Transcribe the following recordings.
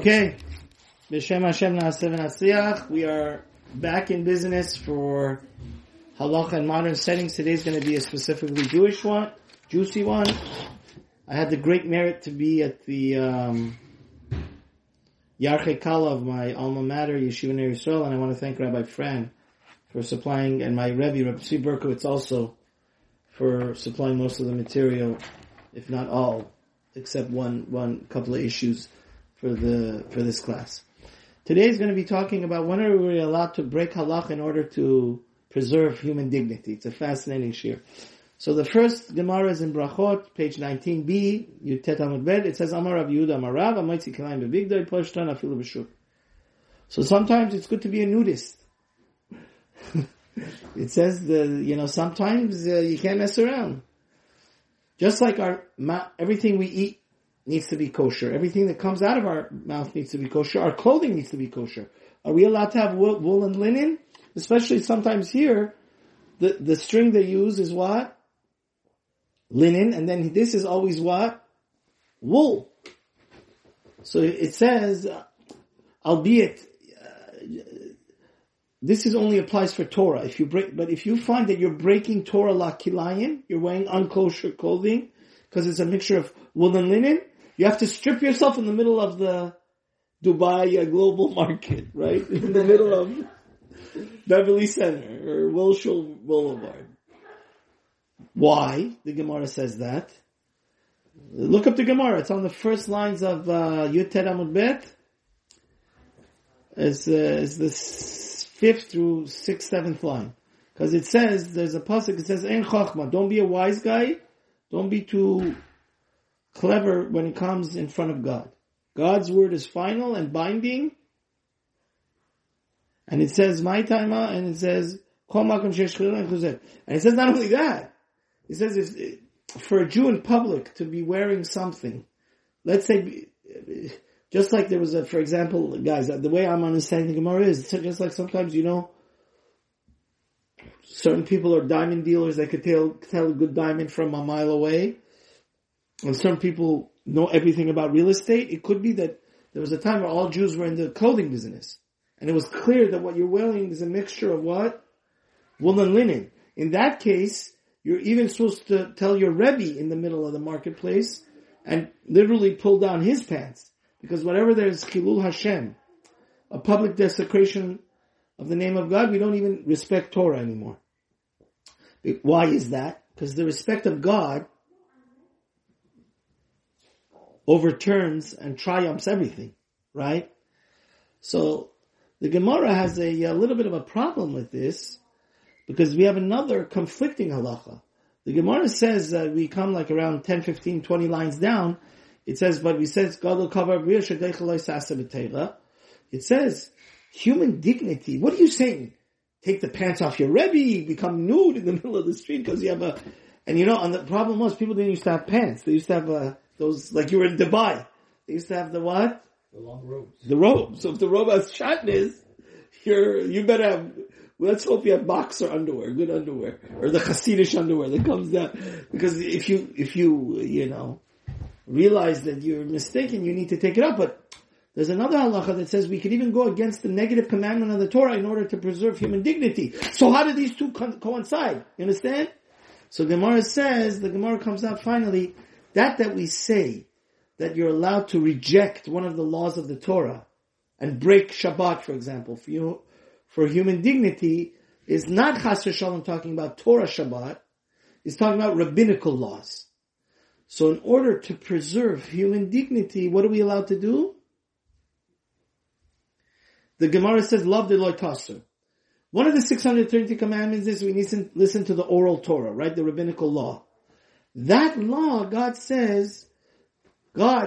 Okay, B'Shem Hashem Na'aseh V'Natzliach. We are back in business for halacha and modern settings. Today's going to be a specifically Jewish one, juicy one. I had the great merit to be at the Yarchei Kallah of my alma mater, Yeshiva Ner Yisrael, and I want to thank Rabbi Fran for supplying, and my Rebbe, Rabbi Zvi Berkowitz, also for supplying most of the material, if not all, except one couple of issues for this class. Today is going to be talking about when are we allowed to break halach in order to preserve human dignity. It's a fascinating shiur. So the first Gemara is in Brachot, page 19b, Yud-teta-mur-bed. It says, Amar Rav Yuda, Amar Rav, Amaitzi kilayim bebigdoi, poshtan afilu b'shur. So sometimes it's good to be a nudist. It says, sometimes you can't mess around. Just like everything we eat needs to be kosher. Everything that comes out of our mouth needs to be kosher. Our clothing needs to be kosher. Are we allowed to have wool and linen? Especially sometimes here, the string they use is what? Linen, and then this is always what? Wool. So it says, albeit, this is only applies for Torah. If you find that you're breaking Torah la kilayim, you're wearing unkosher clothing, because it's a mixture of wool and linen, you have to strip yourself in the middle of the Dubai global market, right? In the middle of Beverly Center, or Wilshire Boulevard. Why? The Gemara says that. Look up the Gemara. It's on the first lines of Yud-tet Amud-Bet. It's the 5th through 6th, 7th line. Because it says, there's a pasuk, it says, En Chachma, don't be a wise guy. Don't be too clever when it comes in front of God. God's word is final and binding. And it says, my taima, and it says, and it says not only that, it says if, for a Jew in public to be wearing something, let's say, just like there was a, for example, guys, the way I'm understanding Gemara is, just like sometimes, certain people are diamond dealers, they could tell a good diamond from a mile away, and certain people know everything about real estate. It could be that there was a time where all Jews were in the clothing business, and it was clear that what you're wearing is a mixture of what? Wool and linen. In that case, you're even supposed to tell your Rebbe in the middle of the marketplace and literally pull down his pants. Because whatever there's Kilul Hashem, a public desecration of the name of God, we don't even respect Torah anymore. Why is that? Because the respect of God overturns and triumphs everything, right? So the Gemara has a little bit of a problem with this, because we have another conflicting halacha. The Gemara says that we come like around 10, 15, 20 lines down. It says, but we said, God will cover bria shogig lo tasser b'teva. It says, human dignity. What are you saying? Take the pants off your Rebbe, become nude in the middle of the street because you have a... And and the problem was people didn't used to have pants. They used to have those, like you were in Dubai. They used to have the what? The long robes. The robes. So if the robe has shatnez, you better have... Well, let's hope you have boxer underwear, good underwear, or the Hasidish underwear that comes down. Because if you realize that you're mistaken, you need to take it up. But there's another halacha that says we could even go against the negative commandment of the Torah in order to preserve human dignity. So how do these two coincide? You understand? So the Gemara comes out finally, that we say that you're allowed to reject one of the laws of the Torah and break Shabbat, for example, for human dignity is not Chas v'Shalom talking about Torah Shabbat, it's talking about rabbinical laws. So in order to preserve human dignity, what are we allowed to do? The Gemara says, love the Lo Tasser. One of the 630 commandments is we need to listen to the oral Torah, right? The rabbinical law. That law, God says,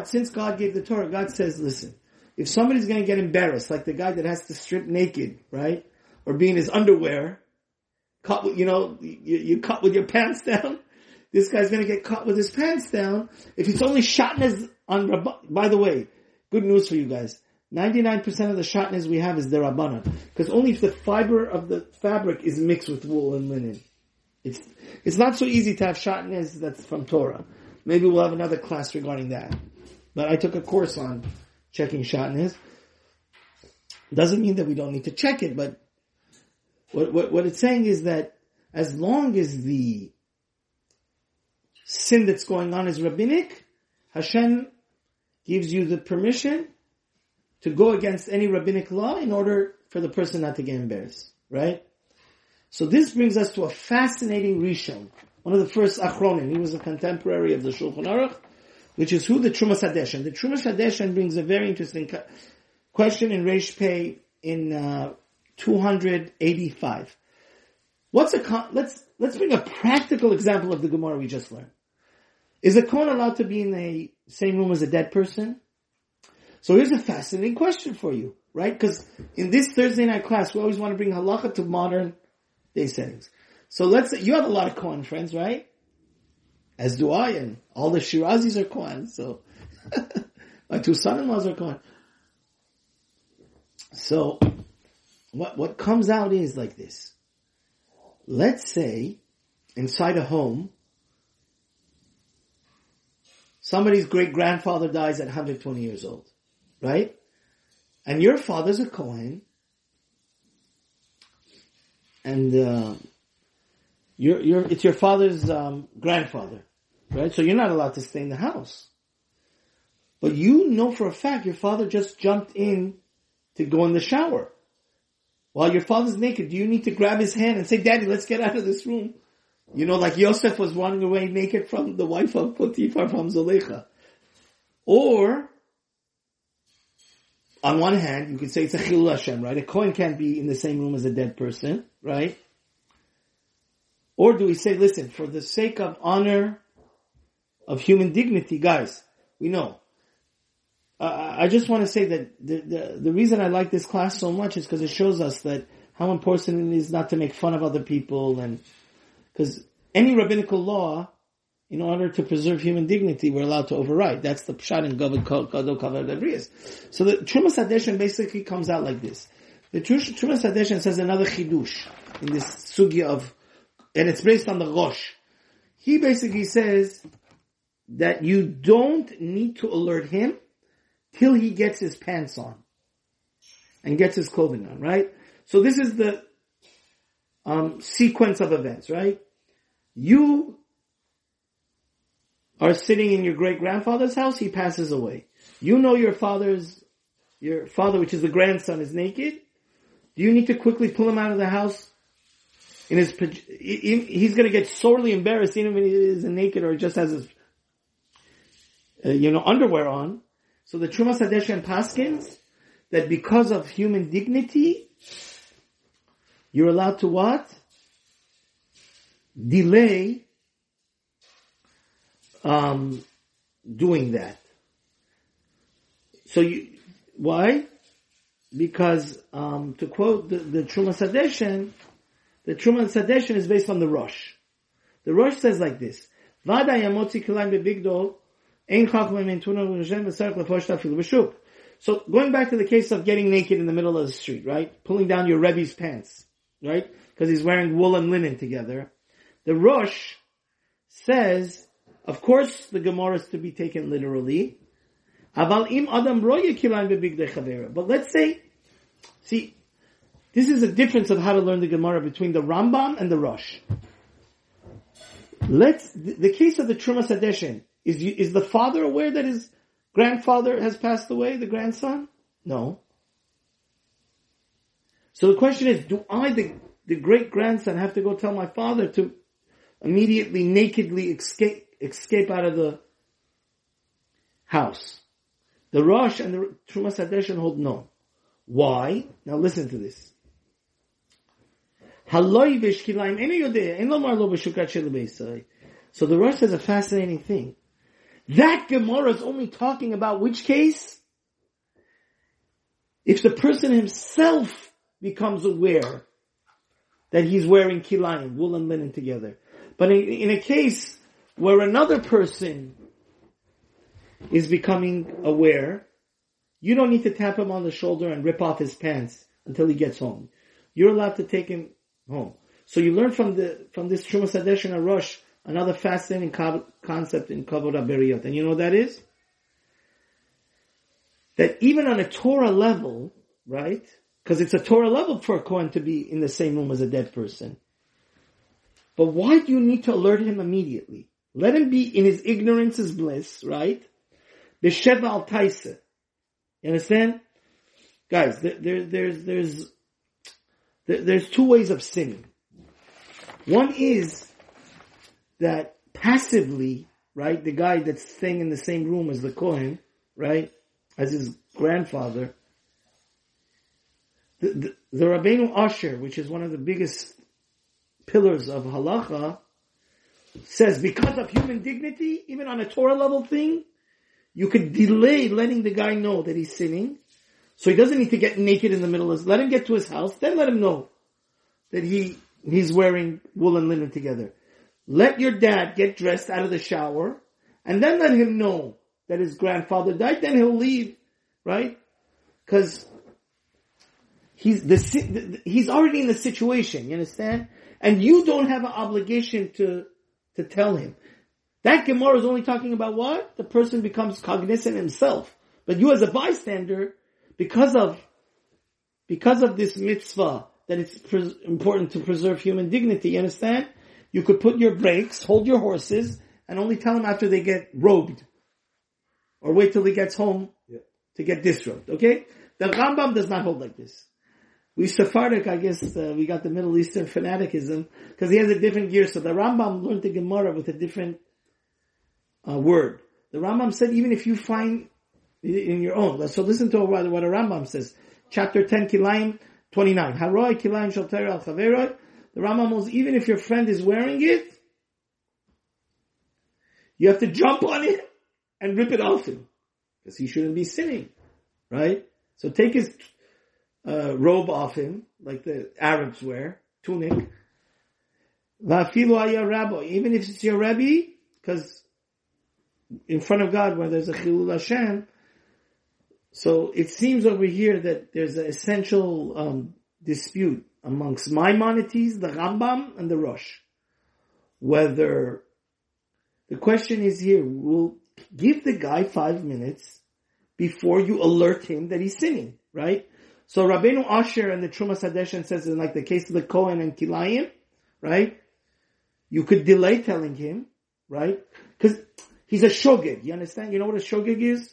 since God gave the Torah, God says, listen, if somebody's going to get embarrassed, like the guy that has to strip naked, right, or be in his underwear, caught with, you caught with your pants down. This guy's going to get caught with his pants down. If it's only shatnez on Rabbanan. By the way, good news for you guys: 99% of the shatnez we have is the Rabbanan, because only if the fiber of the fabric is mixed with wool and linen. It's not so easy to have shatnez that's from Torah. Maybe we'll have another class regarding that. But I took a course on checking shatnez. Doesn't mean that we don't need to check it, but what it's saying is that as long as the sin that's going on is rabbinic, Hashem gives you the permission to go against any rabbinic law in order for the person not to get embarrassed, right? So this brings us to a fascinating Rishon, one of the first Achronim. He was a contemporary of the Shulchan Aruch, which is who? The Terumat HaDeshen. The Terumat HaDeshen brings a very interesting question in Reish Pei in 285. Let's bring a practical example of the Gemara we just learned. Is a Kohen allowed to be in the same room as a dead person? So here's a fascinating question for you, right? Because in this Thursday night class, we always want to bring halacha to modern day settings. So let's say you have a lot of Kohen friends, right? As do I, and all the Shirazis are Kohen, so my two son-in-laws are Kohen. So what comes out is like this. Let's say, inside a home, somebody's great-grandfather dies at 120 years old, right? And your father's a Kohen, and it's your father's grandfather, right? So you're not allowed to stay in the house. But you know for a fact your father just jumped in to go in the shower. While your father's naked, do you need to grab his hand and say, Daddy, let's get out of this room? You know, like Yosef was running away naked from the wife of Potiphar, from Zuleika. Or, on one hand, you could say it's a Kilul Hashem, right? A Kohen can't be in the same room as a dead person, right? Or do we say, listen, for the sake of honor, of human dignity, guys, we know. I just want to say that the reason I like this class so much is because it shows us that how important it is not to make fun of other people, and because any rabbinical law, in order to preserve human dignity, we're allowed to override. That's the pshat in Gavad Gadol Kavod Abrius. So the Terumat HaDeshen basically comes out like this. The Terumat HaDeshen says another chidush in this sugya of, and it's based on the Rosh. He basically says that you don't need to alert him till he gets his pants on and gets his clothing on, right? So this is the sequence of events, right? You are sitting in your great-grandfather's house, he passes away. You know your father, which is the grandson, is naked. Do you need to quickly pull him out of the house? He's going to get sorely embarrassed even if he is naked or just has his underwear on. So the Terumat HaDeshen paskins that because of human dignity, you're allowed to what? Delay doing that. So why? Because to quote the Terumat HaDeshen, the Terumat HaDeshen is based on the Rosh. The Rosh says like this: Vada yamotzi kilayim bebigdol. So going back to the case of getting naked in the middle of the street, right? Pulling down your Rebbe's pants, right? Because he's wearing wool and linen together. The Rosh says, of course the Gemara is to be taken literally. But let's say, see, this is a difference of how to learn the Gemara between the Rambam and the Rosh. The case of the Terumat HaDeshen, Is the father aware that his grandfather has passed away, the grandson? No. So the question is, do I, the great-grandson, have to go tell my father to immediately, nakedly escape out of the house? The Rosh and the Terumat HaDeshen hold no. Why? Now listen to this. So the Rosh says a fascinating thing. That Gemara is only talking about which case? If the person himself becomes aware that he's wearing kilayim, wool and linen together. But in a case where another person is becoming aware, you don't need to tap him on the shoulder and rip off his pants until he gets home. You're allowed to take him home. So you learn from this Terumat HaDeshen and Rosh another fascinating concept in Kavodah Beriyot. And you know what that is? that even on a Torah level, right? Because it's a Torah level for a Kohen to be in the same room as a dead person. But why do you need to alert him immediately? Let him be in his ignorance's bliss, right? B'sheva al taisa. You understand? Guys, there's two ways of sinning. One is that passively, right, the guy that's staying in the same room as the Kohen, right, as his grandfather, the Rabbeinu Asher, which is one of the biggest pillars of halacha, says because of human dignity, even on a Torah level thing, you could delay letting the guy know that he's sinning, so he doesn't need to get naked in the middle of. Let him get to his house, then let him know that he's wearing wool and linen together. Let your dad get dressed out of the shower, and then let him know that his grandfather died. Then he'll leave, right? Because he's already in the situation. You understand? And you don't have an obligation to tell him. That Gemara is only talking about what? The person becomes cognizant himself. But you as a bystander, because of this mitzvah, that it's important to preserve human dignity, you understand? You could put your brakes, hold your horses, and only tell them after they get robed. Or wait till he gets home to get disrobed, okay? The Rambam does not hold like this. We Sephardic, I guess, we got the Middle Eastern fanaticism, because he has a different gear. So the Rambam learned the Gemara with a different word. The Rambam said, even if you find in your own, so listen to what a Rambam says. Chapter 10, kilayim 29. Haroi kilayim shalter al chaveroi. The Rambam holds, even if your friend is wearing it, you have to jump on it and rip it off him, because he shouldn't be sinning, right? So take his robe off him, like the Arabs wear, tunic. Even if it's your Rebbe, because in front of God, where there's a Kilul Hashem, so it seems over here that there's an essential dispute amongst Maimonides, the Rambam, and the Rosh. Whether, the question is here, will give the guy 5 minutes before you alert him that he's sinning, right? So Rabbeinu Asher and the Terumat HaDeshen says, in like the case of the Kohen and Kilayim, right? You could delay telling him, right? Because he's a shogig, you understand? You know what a shogig is?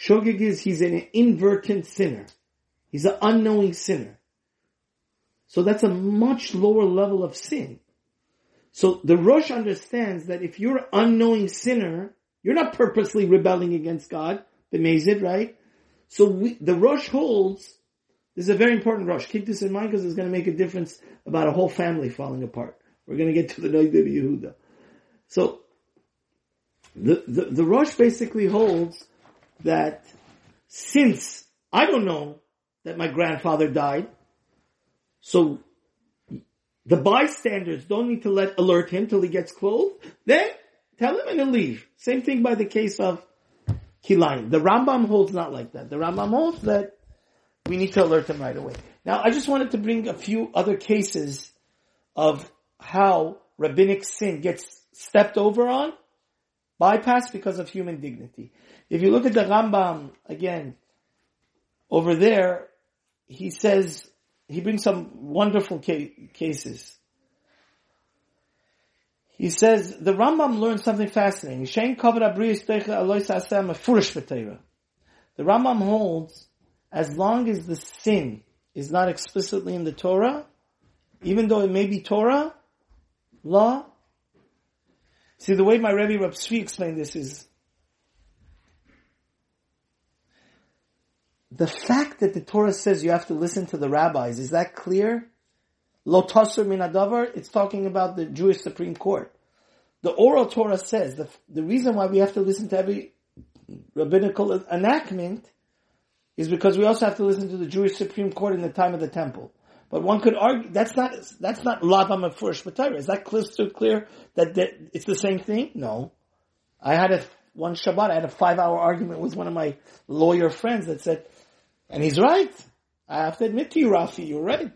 Shogig is he's an invertent sinner. He's an unknowing sinner. So that's a much lower level of sin. So the Rosh understands that if you're an unknowing sinner, you're not purposely rebelling against God, the Mazid, right? So the Rosh holds, this is a very important Rosh. Keep this in mind because it's going to make a difference about a whole family falling apart. We're going to get to the Noda BiYehuda. So the Rosh basically holds that since I don't know that my grandfather died, so the bystanders don't need to alert him till he gets clothed. Then tell him and he'll leave. Same thing by the case of Kilayim. The Rambam holds not like that. The Rambam holds that we need to alert him right away. Now, I just wanted to bring a few other cases of how rabbinic sin gets stepped over on, bypassed because of human dignity. If you look at the Rambam, again, over there, he says, he brings some wonderful cases. He says, the Rambam learned something fascinating. The Rambam holds, as long as the sin is not explicitly in the Torah, even though it may be Torah law. See, the way my Rebbe Rabbi Zvi explained this is, the fact that the Torah says you have to listen to the rabbis, is that clear? Lo Tasser min adavar, it's talking about the Jewish Supreme Court. The oral Torah says the reason why we have to listen to every rabbinical enactment is because we also have to listen to the Jewish Supreme Court in the time of the Temple. But one could argue that's not lava mefurish b'Torah. Is that clear that it's the same thing? No. One Shabbat I had a 5-hour argument with one of my lawyer friends that said, and he's right. I have to admit to you, Rafi, you're right.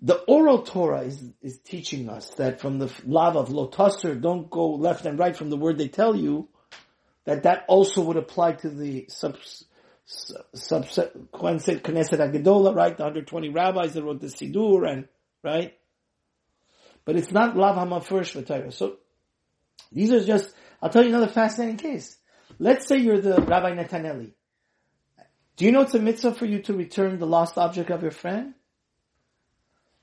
The oral Torah is teaching us that from the love of Lo Tasser, don't go left and right from the word they tell you, that also would apply to the subsequent Knesset HaGedola, right? The 120 rabbis that wrote the Sidur, and right? But it's not Lav HaMafresh V'Torah. So these are just, I'll tell you another fascinating case. Let's say you're the Rabbi Netaneli. Do you know it's a mitzvah for you to return the lost object of your friend?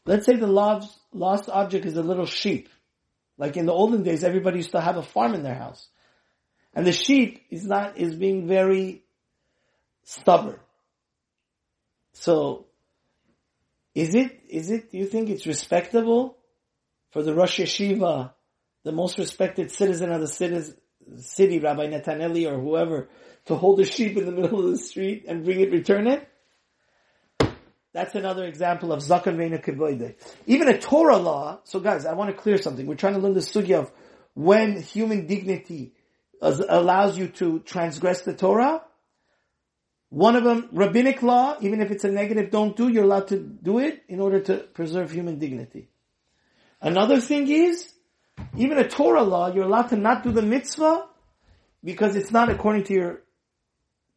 Let's say the lost object is a little sheep. Like in the olden days, everybody used to have a farm in their house. And the sheep is being very stubborn. So, do you think it's respectable for the Rosh Yeshiva, the most respected citizen of the city, Rabbi Netaneli or whoever, to hold a sheep in the middle of the street and return it? That's another example of zakan ve'inu kavodah. Even a Torah law, so guys, I want to clear something. We're trying to learn the sugya of when human dignity allows you to transgress the Torah. One of them, rabbinic law, even if it's a negative, don't do, you're allowed to do it in order to preserve human dignity. Another thing is, even a Torah law, you're allowed to not do the mitzvah because it's not according to your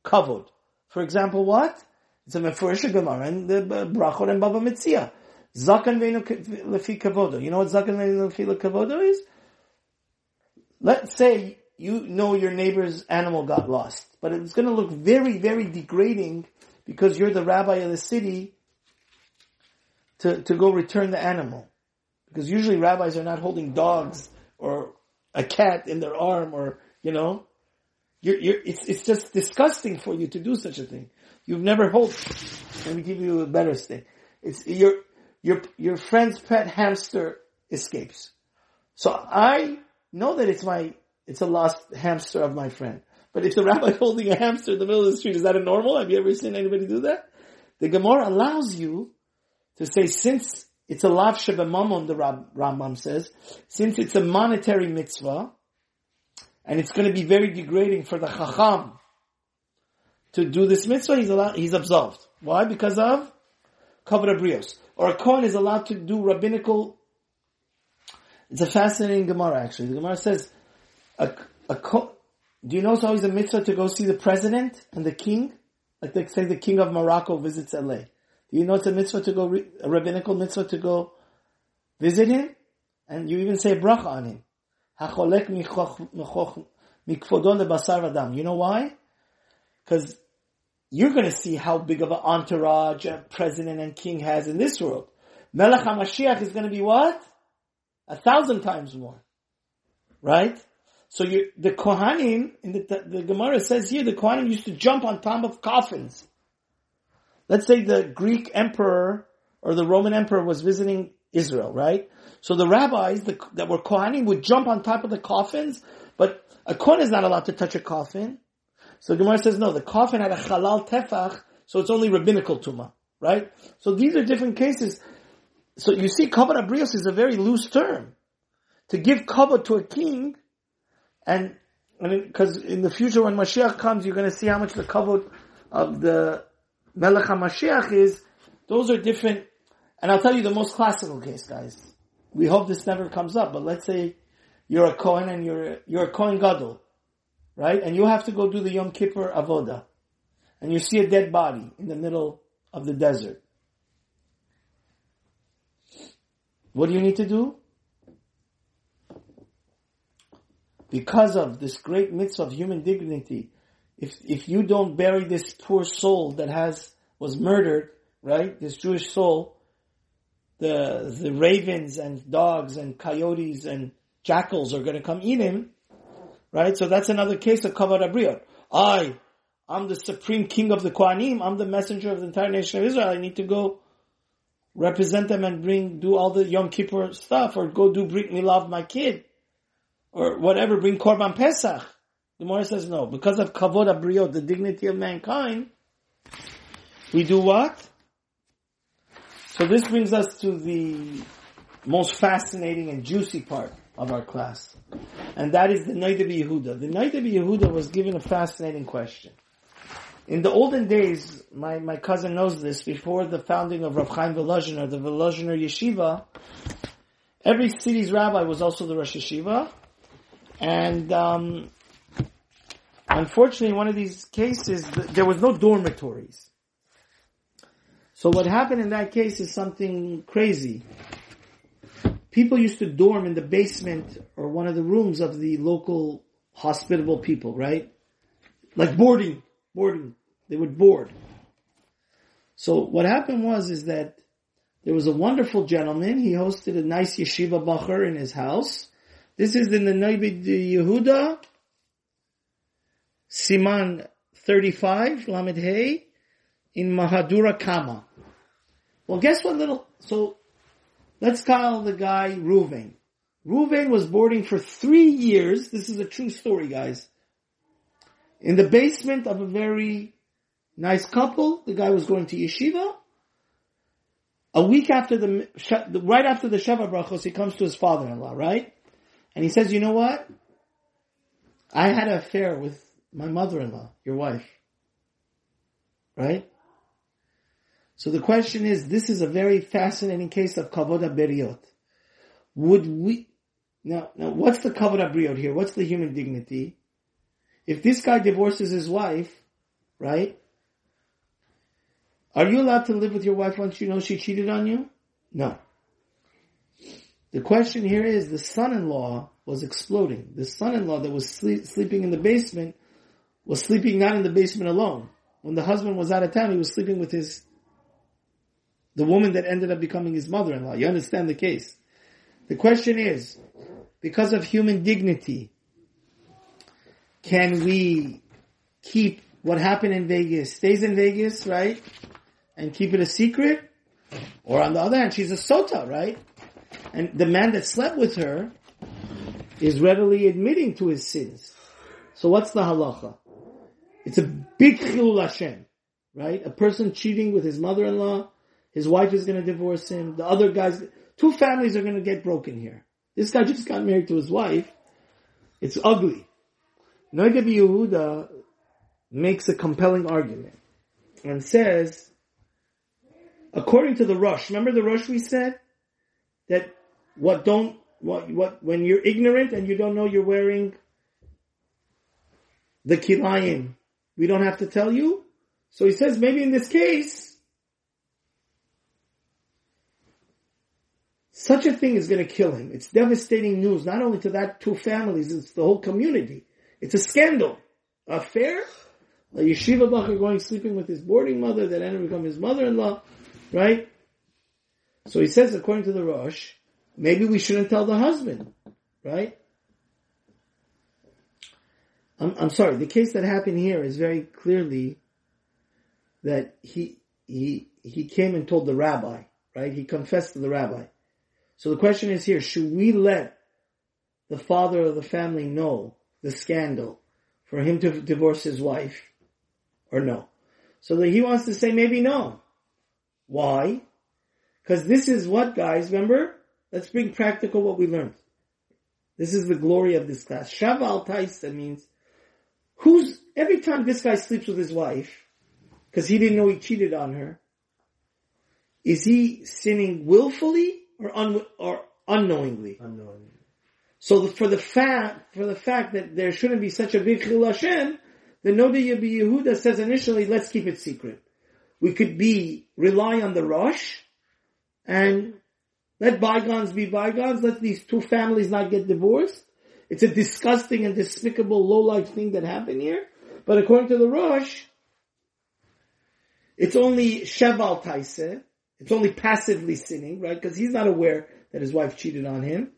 kavod. For example, what? It's a mefurisha Gemara and the Brachot and Baba Metzia. Zakan ve'inu lefi kavodah. You know what zakan ve'inu lefi kavodah is? Let's say you know your neighbor's animal got lost, but it's going to look very, very degrading because you're the rabbi of the city to go return the animal. Because usually rabbis are not holding dogs or a cat in their arm, or, you know, it's just disgusting for you to do such a thing. You've never held. Let me give you a better thing. It's your friend's pet hamster escapes. So I know that it's a lost hamster of my friend. But if the rabbi holding a hamster in the middle of the street, is that a normal? Have you ever seen anybody do that? The Gemara allows you to say, since it's a lav shebamamon, the Rambam says, since it's a monetary mitzvah, and it's going to be very degrading for the chacham to do this mitzvah, he's absolved. Why? Because of kavod abrios. Or a Kohen is allowed to do rabbinical. It's a fascinating Gemara, actually. The Gemara says, do you know it's always a mitzvah to go see the president and the king? Like they say the king of Morocco visits LA. Do you know it's a mitzvah to go, a rabbinical mitzvah to go visit him? And you even say bracha on him. Hacholek mikvodon lebasar adam. You know why? Because you're going to see how big of an entourage a president and king has in this world. Melech HaMashiach is going to be what? 1,000 times more. Right? So the Kohanim, in the Gemara says here, the Kohanim used to jump on top of coffins. Let's say the Greek emperor or the Roman emperor was visiting Israel, right? So the rabbis that were Kohanim would jump on top of the coffins, but a Kohen is not allowed to touch a coffin. So Gemara says, no, the coffin had a halal tefach, so it's only rabbinical tumah, right? So these are different cases. So you see, kavod abrios is a very loose term. To give kavod to a king, and because in the future when Mashiach comes, you're going to see how much the kavod of the Melech HaMashiach is. Those are different, and I'll tell you the most classical case, guys. We hope this never comes up, but let's say you're a Kohen and you're a Kohen Gadol, right? And you have to go do the Yom Kippur Avoda, and you see a dead body in the middle of the desert. What do you need to do? Because of this great mitzvah of human dignity, if you don't bury this poor soul that was murdered, right? This Jewish soul, the ravens and dogs and coyotes and jackals are going to come eat him, right? So that's another case of kavod abrios. I'm the supreme king of the Kohanim. I'm the messenger of the entire nation of Israel. I need to go represent them and do all the Yom Kippur stuff, or go do Brit Milah of my kid, or whatever. Bring Korban Pesach. The Gemara says no. Because of kavod abrios, the dignity of mankind, we do what? So this brings us to the most fascinating and juicy part of our class. And that is the Noda BiYehuda. The Noda BiYehuda was given a fascinating question. In the olden days, my cousin knows this, before the founding of Rav Chaim Volozhiner, the Volozhiner Yeshiva, every city's rabbi was also the Rosh Yeshiva. And Unfortunately, in one of these cases, there was no dormitories. So what happened in that case is something crazy. People used to dorm in the basement or one of the rooms of the local hospitable people, right? Like boarding. They would board. So what happened was that there was a wonderful gentleman. He hosted a nice yeshiva bacher in his house. This is in the Noda BiYehuda, Siman 35, Lamed Hay, in Mahadura Kama. Well, guess what let's call the guy Reuven. Reuven was boarding for 3 years. This is a true story, guys. In the basement of a very nice couple. The guy was going to yeshiva. A week after right after the Sheva Brachos, he comes to his father-in-law, right? And he says, you know what? I had an affair with my mother-in-law, your wife. Right? So the question is, this is a very fascinating case of Kavodah Beriot. Now what's the Kavodah Beriot here? What's the human dignity? If this guy divorces his wife, right? Are you allowed to live with your wife once you know she cheated on you? No. The question here is, the son-in-law was exploding. The son-in-law that was sleeping in the basement was sleeping not in the basement alone. When the husband was out of town, he was sleeping with the woman that ended up becoming his mother-in-law. You understand the case. The question is, because of human dignity, can we keep what happened in Vegas stays in Vegas, right? And keep it a secret? Or on the other hand, she's a sota, right? And the man that slept with her is readily admitting to his sins. So what's the halacha? It's a big Kilul Hashem, right? A person cheating with his mother-in-law, his wife is going to divorce him, the other guys, two families are going to get broken here. This guy just got married to his wife. It's ugly. Noda BiYehuda makes a compelling argument and says, according to the Rosh, remember the Rosh we said? That when you're ignorant and you don't know you're wearing the kilayim, we don't have to tell you? So he says, maybe in this case, such a thing is going to kill him. It's devastating news, not only to that two families, it's the whole community. It's a scandal. Affair? A yeshiva bacher going sleeping with his boarding mother that ended up becoming his mother-in-law, right? So he says, according to the Rosh, maybe we shouldn't tell the husband, right? I'm sorry, the case that happened here is very clearly that he came and told the rabbi, right? He confessed to the rabbi. So the question is here, should we let the father of the family know the scandal for him to divorce his wife, or no? So that he wants to say maybe no. Why? Because this is what, guys, remember? Let's bring practical what we learned. This is the glory of this class. Shaval Taisa means, every time this guy sleeps with his wife, because he didn't know he cheated on her, is he sinning willfully or unknowingly? Unknowingly. So for the fact that there shouldn't be such a big Chilul Hashem, the Noda BiYehuda says initially, let's keep it secret. We could rely on the Rosh and let bygones be bygones. Let these two families not get divorced. It's a disgusting and despicable low-life thing that happened here. But according to the Rosh, it's only Sheval Taiseh. It's only passively sinning, right? Because he's not aware that his wife cheated on him.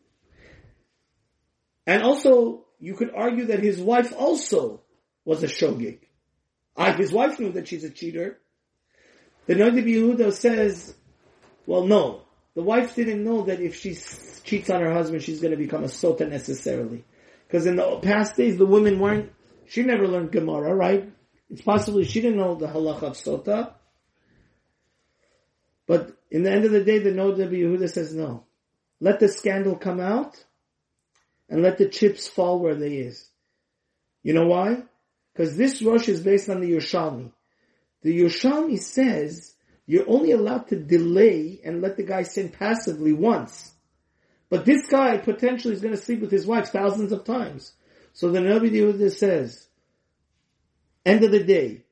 And also, you could argue that his wife also was a shogig. His wife knew that she's a cheater. The Noda BiYehuda says, well, no. The wife didn't know that if she cheats on her husband, she's going to become a sota necessarily. Because in the past days, the women she never learned Gemara, right? It's possible she didn't know the halacha of sota. But in the end of the day, the Noda BiYehuda says, no. Let the scandal come out. And let the chips fall where they is. You know why? Because this Rosh is based on the Yerushalmi. The Yerushalmi says you're only allowed to delay and let the guy sin passively once. But this guy potentially is going to sleep with his wife thousands of times. So the Noda BiYehuda says, End of the day,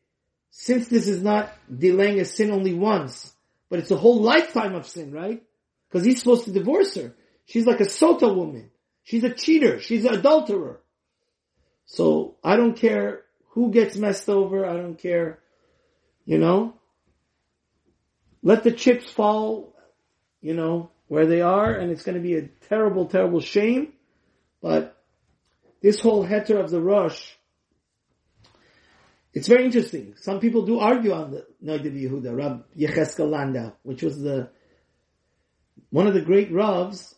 since this is not delaying a sin only once, but it's a whole lifetime of sin, right? Because he's supposed to divorce her. She's like a sota woman. She's a cheater. She's an adulterer. So I don't care who gets messed over. I don't care, you know. Let the chips fall, you know, where they are, and it's going to be a terrible, terrible shame. But this whole heter of the Rosh, it's very interesting. Some people do argue on the Noda BiYehuda, Rabbi Yecheskel Landau, which was one of the great Ravs.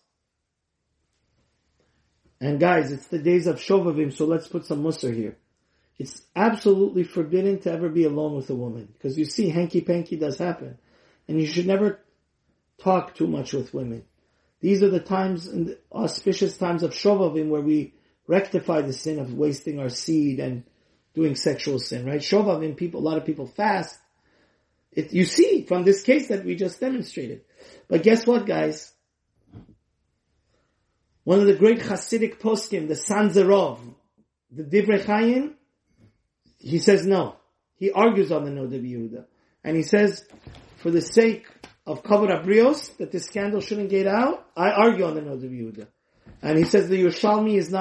And guys, it's the days of Shovavim, so let's put some musar here. It's absolutely forbidden to ever be alone with a woman, because you see, hanky-panky does happen. And you should never talk too much with women. These are the times, in the auspicious times of Shovavim, where we rectify the sin of wasting our seed and doing sexual sin, right? Shovavim, people, a lot of people fast. You see from this case that we just demonstrated. But guess what, guys? One of the great Hasidic poskim, the Sanzerov, the Divrei Chaim, he says no. He argues on the Noda BiYehuda. And he says, for the sake of Kavod Abrios, that this scandal shouldn't get out, I argue on the Noda BiYehuda. And he says the Yerushalmi is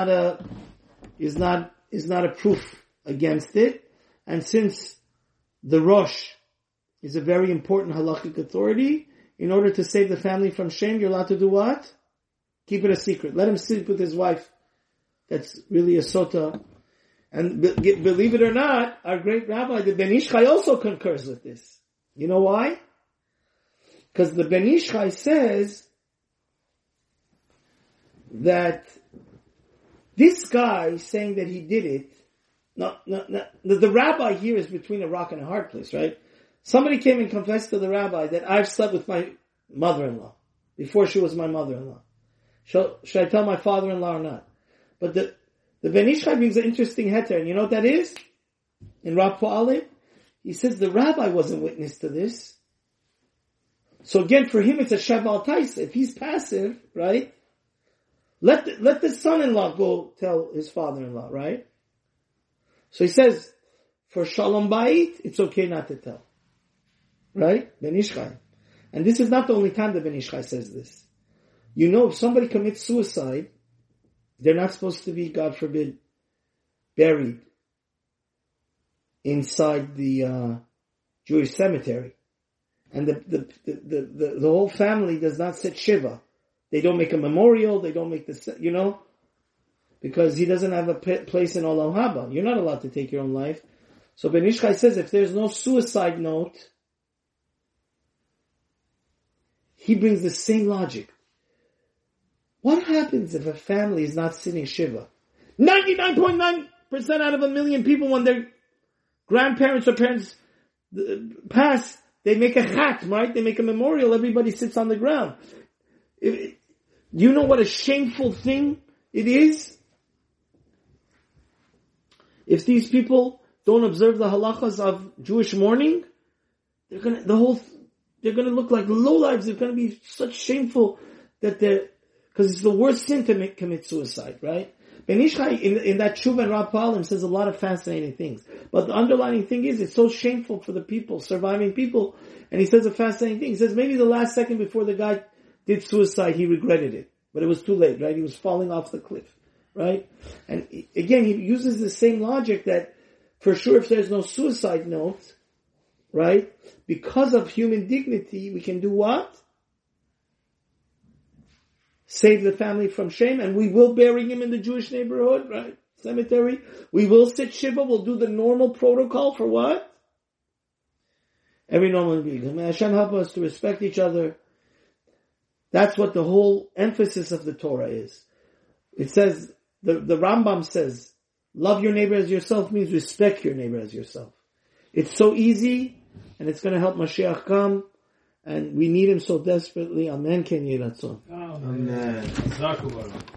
not a proof against it. And since the Rosh is a very important halakhic authority, in order to save the family from shame, you're allowed to do what? Keep it a secret. Let him sleep with his wife. That's really a sota. And believe it or not, our great rabbi, the Ben Ishchai, also concurs with this. You know why? Because the Ben Ishchai says that this guy saying that he did it, the rabbi here is between a rock and a hard place, right? Somebody came and confessed to the rabbi that I've slept with my mother-in-law before she was my mother-in-law. Should I tell my father-in-law or not? But the Ben Ishchai brings an interesting heter, and you know what that is? In Rav Po'alim, he says the rabbi wasn't witness to this. So again, for him, it's a shaval tais. If he's passive, right? Let the son-in-law go tell his father-in-law, right? So he says, for shalom bayit, it's okay not to tell. Right? Ben Ishchai. And this is not the only time the Ben Ishchai says this. You know, if somebody commits suicide, they're not supposed to be, God forbid, buried inside the Jewish cemetery. And the whole family does not sit shiva. They don't make a memorial. They don't make the, you know, because he doesn't have a place in Olam Haba. You're not allowed to take your own life. So Ben Ishchai says if there's no suicide note, he brings the same logic. What happens if a family is not sitting shiva? 99.9% out of a million people, when their grandparents or parents pass, they make a khatm, right? They make a memorial. Everybody sits on the ground. You know what a shameful thing it is? If these people don't observe the halachas of Jewish mourning, they're gonna look like lowlives. They're gonna be such shameful that they're. Because it's the worst sin to commit suicide, right? Ben Ishchai, in that Tshuva and Rav Po'alim, says a lot of fascinating things. But the underlying thing is, it's so shameful for the people, surviving people, and he says a fascinating thing. He says maybe the last second before the guy did suicide, he regretted it. But it was too late, right? He was falling off the cliff, right? And again, he uses the same logic that, for sure, if there's no suicide note, right? Because of human dignity, we can do what? Save the family from shame, and we will bury him in the Jewish neighborhood, right? Cemetery. We will sit shiva. We'll do the normal protocol for what? Every normal being. May Hashem help us to respect each other. That's what the whole emphasis of the Torah is. It says, the Rambam says, love your neighbor as yourself means respect your neighbor as yourself. It's so easy, and it's going to help Mashiach come. And we need him so desperately. Amen. Ken Yiratzon. Amen.